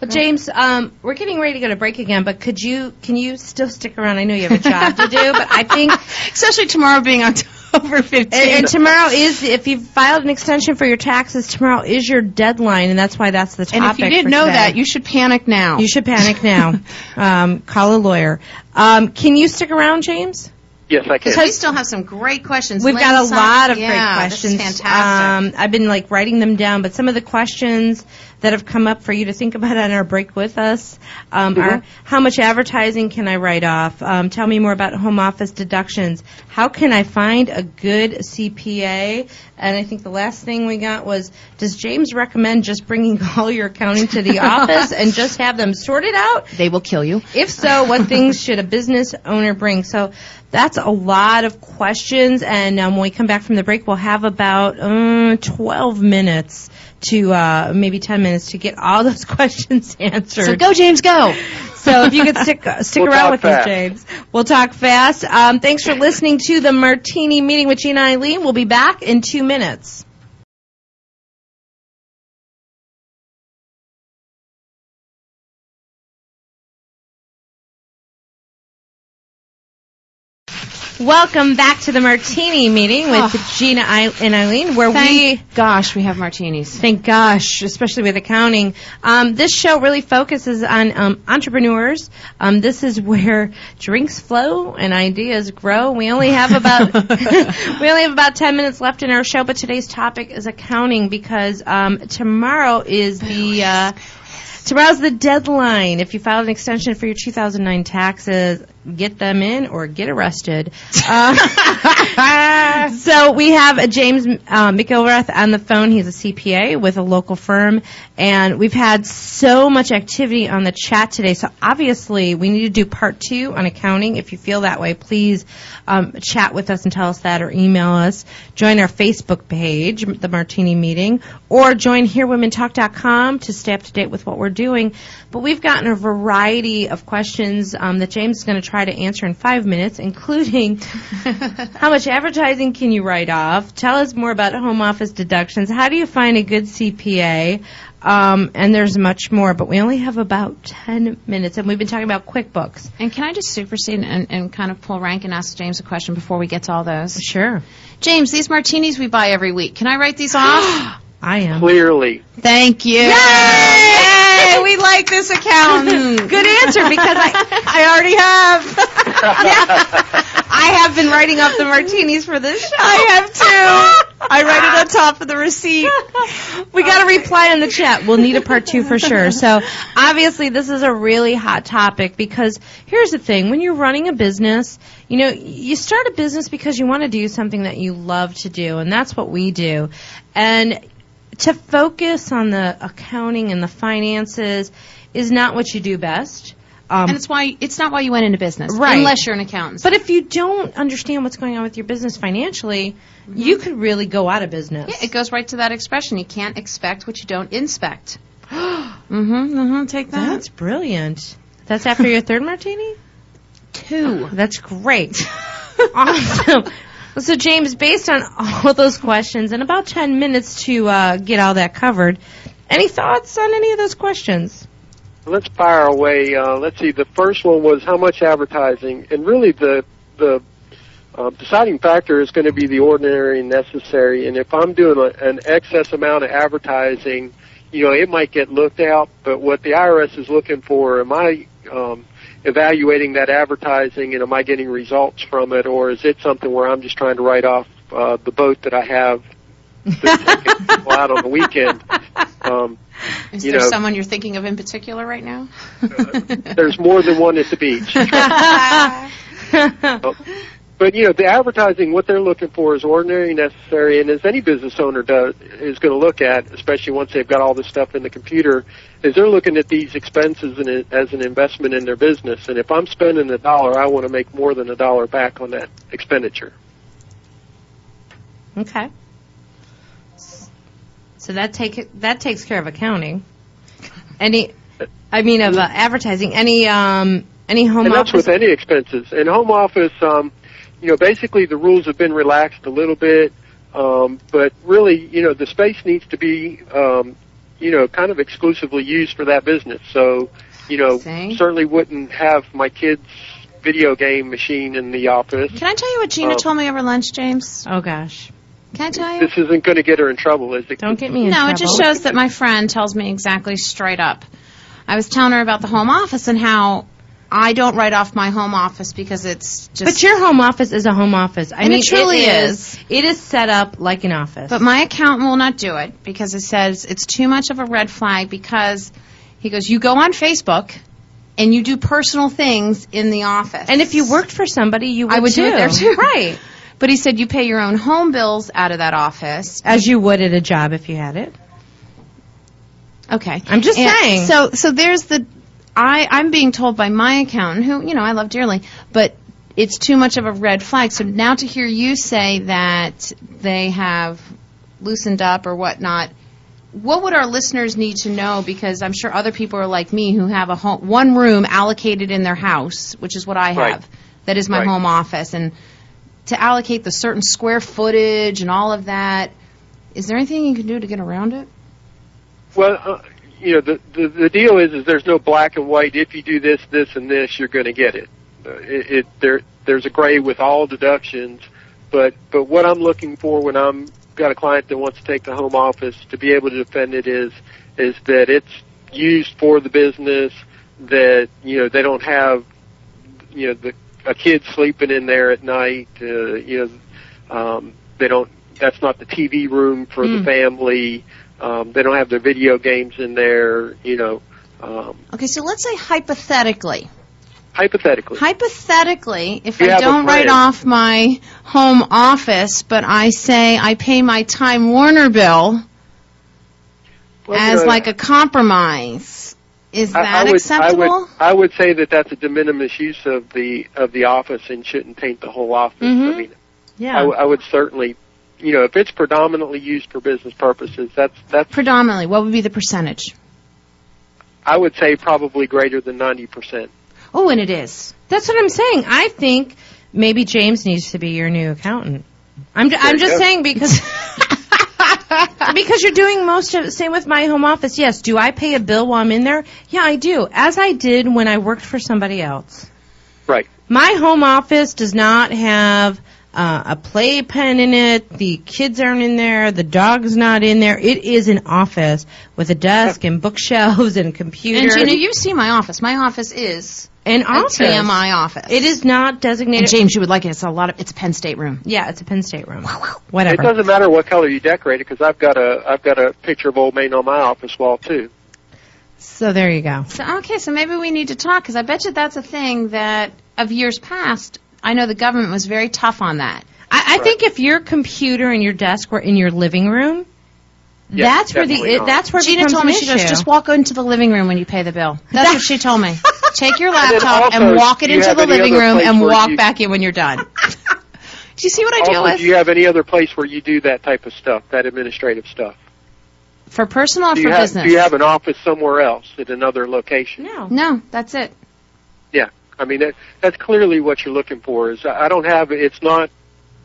Well, James, um, we're getting ready to go to break again, but could you can you still stick around? I know you have a job to do, but I think... Especially tomorrow being October fifteenth. And, and tomorrow is, if you filed an extension for your taxes, tomorrow is your deadline, and that's why that's the topic. And if you didn't know today. that, you should panic now. You should panic now. um, call a lawyer. Um, can you stick around, James? Yes, I can. Because we still have some great questions. We've Lynn got a lot of yeah, great questions. That's fantastic. Um, I've been like writing them down, but some of the questions that have come up for you to think about on our break with us um, mm-hmm. are: how much advertising can I write off? Um, tell me more about home office deductions. How can I find a good C P A? And I think the last thing we got was: does James recommend just bringing all your accounting to the office and just have them sorted out? They will kill you. If so, what things should a business owner bring? So that's a lot of questions, and um, when we come back from the break, we'll have about um, twelve minutes to uh, maybe ten minutes to get all those questions answered. So go, James, go. So if you could stick uh, stick we'll around with fast. us, James. We'll talk fast. Um, thanks for listening to the Martini Meeting with Gina and Eileen. We'll be back in two minutes. Welcome back to the Martini Meeting with oh. Gina and Eileen, where thank we... gosh, we have martinis. Thank gosh, especially with accounting. Um, this show really focuses on um, entrepreneurs. Um, this is where drinks flow and ideas grow. We only have about we only have about ten minutes left in our show, but today's topic is accounting because um, tomorrow is the... Uh, Tomorrow's the deadline. If you filed an extension for your two thousand nine taxes, get them in or get arrested. Uh, so we have a James uh, McIlrath on the phone. He's a C P A with a local firm. And we've had so much activity on the chat today. So obviously we need to do part two on accounting. If you feel that way, please um, chat with us and tell us that or email us. Join our Facebook page, The Martini Meeting, or join hear women talk dot com to stay up to date with what we're doing. doing, but we've gotten a variety of questions um, that James is going to try to answer in five minutes, including how much advertising can you write off? Tell us more about home office deductions. How do you find a good C P A? Um, and there's much more, but we only have about ten minutes, and we've been talking about QuickBooks. And can I just supersede and, and kind of pull rank and ask James a question before we get to all those? Sure. James, these martinis we buy every week, can I write these off? I am. Clearly. Thank you. Yay! We like this accountant. Good answer, because I, I already have. Yeah. I have been writing up the martinis for this show. I have, too. I write it on top of the receipt. We got a reply in the chat. We'll need a part two for sure. So, obviously, this is a really hot topic because here's the thing. When you're running a business, you know, you start a business because you want to do something that you love to do, and that's what we do. And to focus on the accounting and the finances is not what you do best. Um, and it's why it's not why you went into business, right, unless you're an accountant. But if you don't understand what's going on with your business financially, mm-hmm. you could really go out of business. Yeah, it goes right to that expression. You can't expect what you don't inspect. mm-hmm, mm-hmm, take that. That's brilliant. That's after your third martini? Two. Oh, that's great. Awesome. So, James, based on all those questions and about ten minutes to uh, get all that covered, any thoughts on any of those questions? Let's fire away. Uh, let's see. The first one was how much advertising, and really the the uh, deciding factor is going to be the ordinary and necessary. And if I'm doing a, an excess amount of advertising, you know, it might get looked out. But what the I R S is looking for, am I um, evaluating that advertising, and am I getting results from it, or is it something where I'm just trying to write off uh, the boat that I have that's out on the weekend? Um, Is there know, someone you're thinking of in particular right now? uh, there's more than one at the beach. uh, but, you know, the advertising, what they're looking for is ordinary, necessary, and as any business owner does, is going to look at, especially once they've got all this stuff in the computer, is they're looking at these expenses in it as an investment in their business. And if I'm spending a dollar, I want to make more than a dollar back on that expenditure. Okay. So that take that takes care of accounting. Any, I mean, of uh, advertising. Any um, any home office. And that's office? With any expenses. In home office, um, you know, basically the rules have been relaxed a little bit, um, but really, you know, the space needs to be um, you know, kind of exclusively used for that business. So, you know, Thanks. certainly wouldn't have my kids' video game machine in the office. Can I tell you what Gina um, told me over lunch, James? Oh, gosh. Can I tell you? This isn't going to get her in trouble, is it? Don't get me in no, trouble. No, it just shows that my friend tells me exactly straight up. I was telling her about the home office and how I don't write off my home office because it's just... But your home office is a home office. I and mean, it truly it is, is. It is set up like an office. But my accountant will not do it because it says it's too much of a red flag because... He goes, you go on Facebook, and you do personal things in the office. And if you worked for somebody, you would too. I would too. do it there too. Right. But he said you pay your own home bills out of that office. As you would at a job if you had it. Okay. I'm just and saying. So so there's the, I, I'm being told by my accountant, who, you know, I love dearly, but it's too much of a red flag. So now to hear you say that they have loosened up or whatnot, what would our listeners need to know? Because I'm sure other people are like me who have a home, one room allocated in their house, which is what I have. Right. That is my right. home office. And to allocate the certain square footage and all of that, is there anything you can do to get around it? Well, uh, you know, the, the the deal is is there's no black and white. If you do this, this, and this, you're going to get it. Uh, it, it there there's a gray with all deductions. But but what I'm looking for when I'm got a client that wants to take the home office to be able to defend it is is that it's used for the business, that you know they don't have you know the a kid sleeping in there at night, uh, you know um, they don't that's not the T V room for mm. the family, um, they don't have their video games in there, you know um, okay so let's say hypothetically Hypothetically. Hypothetically, if I don't write off my home office, but I say I pay my Time Warner bill well, as you know, like a compromise, is I, that I would, acceptable? I would, I would say that that's a de minimis use of the of the office and shouldn't taint the whole office. Mm-hmm. I mean, yeah. I, I would certainly, you know, if it's predominantly used for business purposes, that's that's predominantly. What would be the percentage? I would say probably greater than ninety percent. Oh, and it is. That's what I'm saying. I think maybe James needs to be your new accountant. I'm ju- I'm just go. saying because because you're doing most of it. Same with my home office. Yes, do I pay a bill while I'm in there? Yeah, I do, as I did when I worked for somebody else. Right. My home office does not have uh, a playpen in it. The kids aren't in there. The dog's not in there. It is an office with a desk and bookshelves and computers. And, Gina, you've seen my office. My office is... An office. It's T M I office. It is not designated. And James, you would like it. It's a lot of. It's a Penn State room. Yeah, it's a Penn State room. Whatever. It doesn't matter what color you decorate it, because I've got a I've got a picture of Old Main on my office wall too. So there you go. So okay, so maybe we need to talk, because I bet you that's a thing that of years past. I know the government was very tough on that. I, I right. think if your computer and your desk were in your living room. Yes, that's where the it, that's where Gina told me she goes, just walk into the living room when you pay the bill. That's what she told me. Take your laptop and, also, and walk it into the living room and walk you... back in when you're done. Do you see what I also, deal with? Do you have any other place where you do that type of stuff, that administrative stuff? For personal or for have, business? Do you have an office somewhere else at another location? No. No, that's it. Yeah. I mean, that, that's clearly what you're looking for. Is I don't have it's not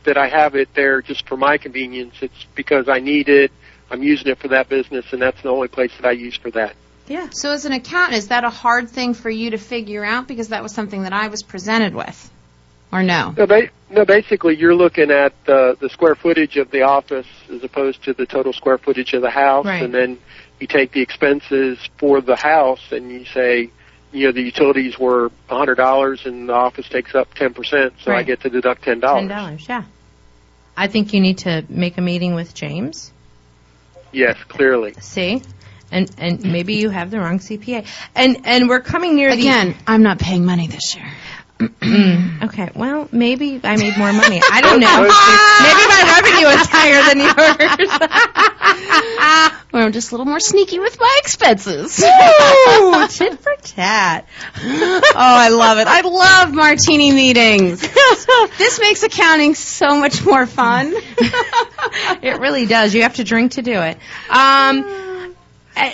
that I have it there just for my convenience. It's because I need it. I'm using it for that business, and that's the only place that I use for that. Yeah. So as an accountant, is that a hard thing for you to figure out? Because that was something that I was presented with, or no? No, ba- no basically, you're looking at uh, the square footage of the office as opposed to the total square footage of the house, right. And then you take the expenses for the house, and you say, you know, the utilities were one hundred dollars, and the office takes up ten percent, so right. I get to deduct ten dollars. ten dollars, yeah. I think you need to make a meeting with James. Yes, clearly. See? And and maybe you have the wrong C P A. And and we're coming near Again, the... Again, I'm not paying money this year. Okay, well, maybe I made more money. I don't know. Maybe my revenue is higher than yours. Well, I'm just a little more sneaky with my expenses. Ooh, tit for tat. Oh, I love it. I love martini meetings. This makes accounting so much more fun. It really does. You have to drink to do it. Um...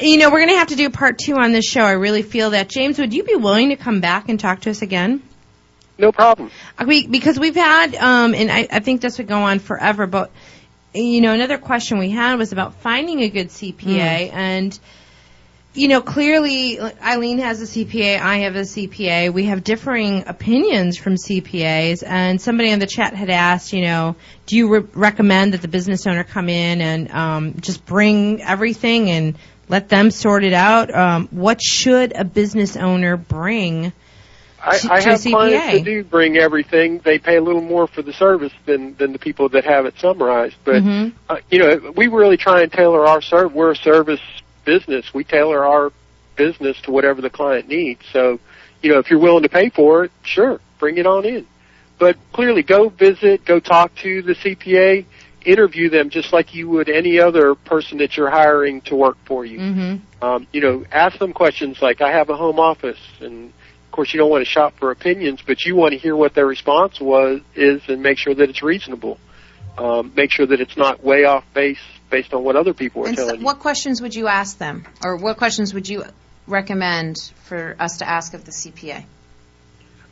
You know, we're going to have to do part two on this show. I really feel that. James, would you be willing to come back and talk to us again? No problem. We, because we've had, um, and I, I think this would go on forever, but you know, another question we had was about finding a good C P A. Mm. And, you know, clearly Eileen has a C P A, I have a C P A. We have differing opinions from C P As. And somebody in the chat had asked, you know, do you re- recommend that the business owner come in and um, just bring everything and let them sort it out? Um, what should a business owner bring I, to, I to have a C P A? Clients that do bring everything. They pay a little more for the service than, than the people that have it summarized. But, mm-hmm. uh, you know, we really try and tailor our service. We're a service business. We tailor our business to whatever the client needs. So, you know, if you're willing to pay for it, sure, bring it on in. But clearly, go visit, go talk to the C P A, interview them just like you would any other person that you're hiring to work for you. Mm-hmm. Um, you know, ask them questions like, I have a home office, and of course you don't want to shop for opinions, but you want to hear what their response was is and make sure that it's reasonable. Um, make sure that it's not way off base based on what other people are and telling so, you. What questions would you ask them, or what questions would you recommend for us to ask of the C P A?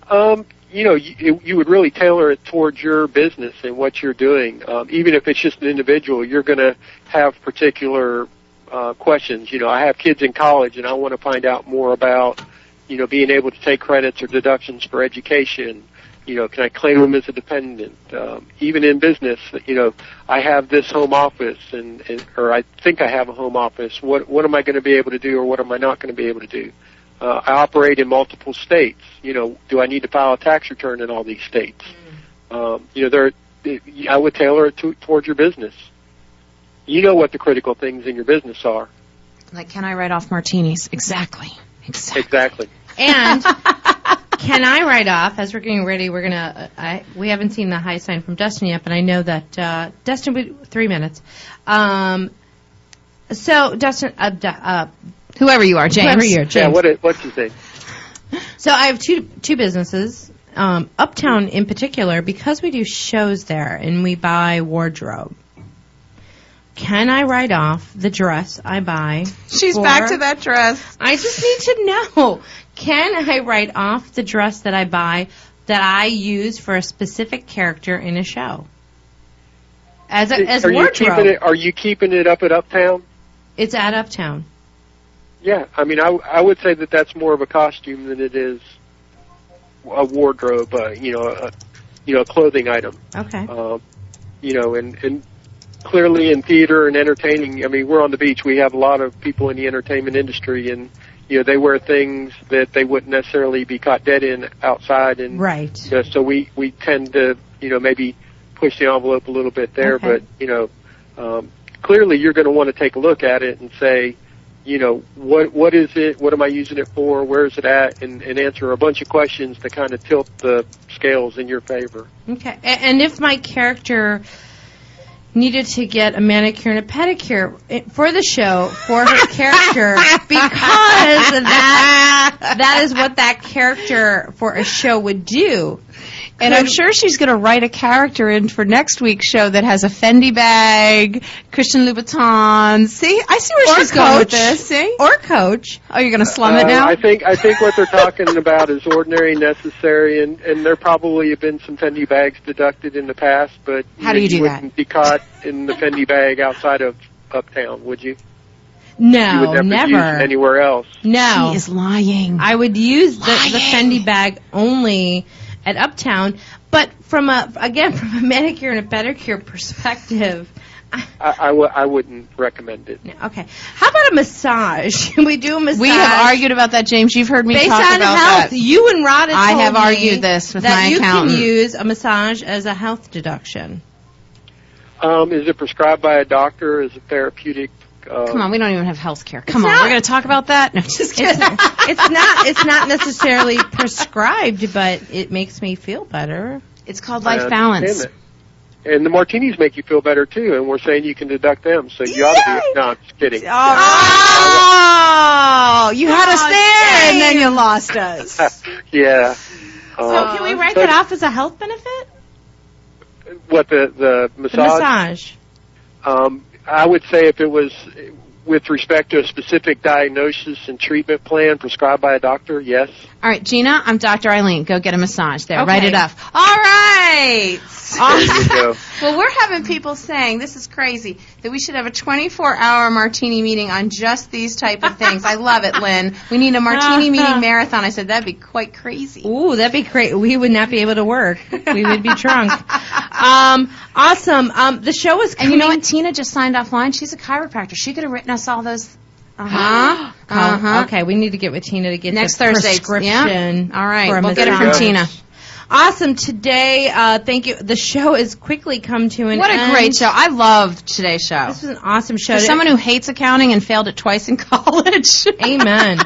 Um, you know, you, you would really tailor it towards your business and what you're doing. Um, even if it's just an individual, you're going to have particular uh, questions. You know, I have kids in college, and I want to find out more about, you know, being able to take credits or deductions for education. You know, can I claim them as a dependent? Um, even in business, you know, I have this home office, and, and or I think I have a home office. What what am I going to be able to do, or what am I not going to be able to do? Uh, I operate in multiple states. You know, do I need to file a tax return in all these states? Mm. Um, you know, there. I would tailor it to, towards your business. You know what the critical things in your business are. Like, can I write off martinis? Exactly. Exactly. Exactly. And. Can I write off, as we're getting ready, we're going to, uh, we haven't seen the high sign from Dustin yet, but I know that, uh, Dustin, we, three minutes. Um, so, Dustin, uh, uh, whoever you are, James. Whoever you are, James. Yeah, what is, what's his name? So I have two two businesses, um, Uptown in particular, because we do shows there and we buy wardrobe. Can I write off the dress I buy? She's for, back to that dress. I just need to know. Can I write off the dress that I buy that I use for a specific character in a show? As a, as are wardrobe. You keeping it, are you keeping it up at Uptown? It's at Uptown. Yeah. I mean, I, I would say that that's more of a costume than it is a wardrobe, uh, you know, a, you know, a clothing item. Okay. Uh, you know, and, and clearly in theater and entertaining, I mean, we're on the beach. We have a lot of people in the entertainment industry, and you know, they wear things that they wouldn't necessarily be caught dead in outside. And right. You know, so we, we tend to, you know, maybe push the envelope a little bit there. Okay. But, you know, um, clearly you're going to want to take a look at it and say, you know, what what is it? What am I using it for? Where is it at? And, and answer a bunch of questions to kind of tilt the scales in your favor. Okay. And if my character needed to get a manicure and a pedicure for the show for her character because that that is what that character for a show would do. And I'm sure she's going to write a character in for next week's show that has a Fendi bag, Christian Louboutin. See, I see where or she's coach. going with this. See, or coach. Oh, you're going to slum uh, it now. I think I think what they're talking about is ordinary, necessary, and, and there probably have been some Fendi bags deducted in the past. But how do you, do you do wouldn't that? Be caught in the Fendi bag outside of Uptown, would you? No, you would never, never. Use anywhere else. No, she is lying. I would use the, the Fendi bag only at Uptown, but from a again from a manicure and a pedicure perspective, I, I, w- I wouldn't recommend it. No, okay, how about a massage? Can we do a massage? We have argued about that, James. You've heard me Based talk about health, that. You and Rod have I told have argued this with that my you accountant. Can use a massage as a health deduction. Um, is it prescribed by a doctor? Is it therapeutic? Uh, Come on, we don't even have health care. Come on, not, we're going to talk about that? No, just kidding. It's not, it's not, it's not necessarily prescribed, but it makes me feel better. It's called life balance. And the martinis make you feel better, too, and we're saying you can deduct them, so you Yay! ought to be. No, I'm just kidding. Oh, oh you had oh, us there, dang. And then you lost us. Yeah. So um, can we write so, that off as a health benefit? What, the, the massage? The massage. Um, I would say if it was with respect to a specific diagnosis and treatment plan prescribed by a doctor, yes. All right, Gina, I'm Doctor Eileen. Go get a massage there. Okay. Write it up. All right. All there you go. Well, we're having people saying, this is crazy, that we should have a twenty-four hour martini meeting on just these type of things. I love it, Lynn. We need a martini meeting marathon. I said, that'd be quite crazy. Ooh, that'd be great. We would not be able to work. We would be drunk. Um, awesome. Um, the show is coming. And you know what? Tina just signed offline. She's a chiropractor. She could have written us all those. Uh-huh. Uh-huh. Okay, we need to get with Tina to get next the Thursday prescription. Yeah. All right, we'll massage. Get it from Tina. Awesome. Today, uh, thank you. The show has quickly come to an end. What a end. Great show. I loved today's show. This was an awesome show. For someone who hates accounting and failed it twice in college. Amen.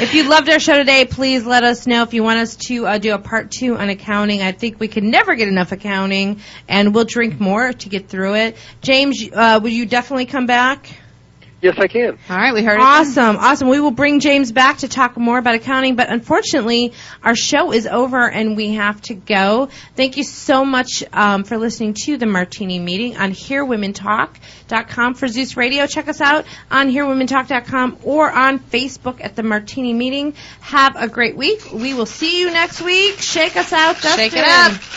If you loved our show today, please let us know. If you want us to uh, do a part two on accounting, I think we can never get enough accounting, and we'll drink more to get through it. James, uh, will you definitely come back? Yes, I can. All right, we heard it. Awesome, awesome. We will bring James back to talk more about accounting, but unfortunately, our show is over and we have to go. Thank you so much um, for listening to the Martini Meeting on hear women talk dot com. For Zeus Radio, check us out on hear women talk dot com or on Facebook at the Martini Meeting. Have a great week. We will see you next week. Shake us out, Dustin. Shake it up.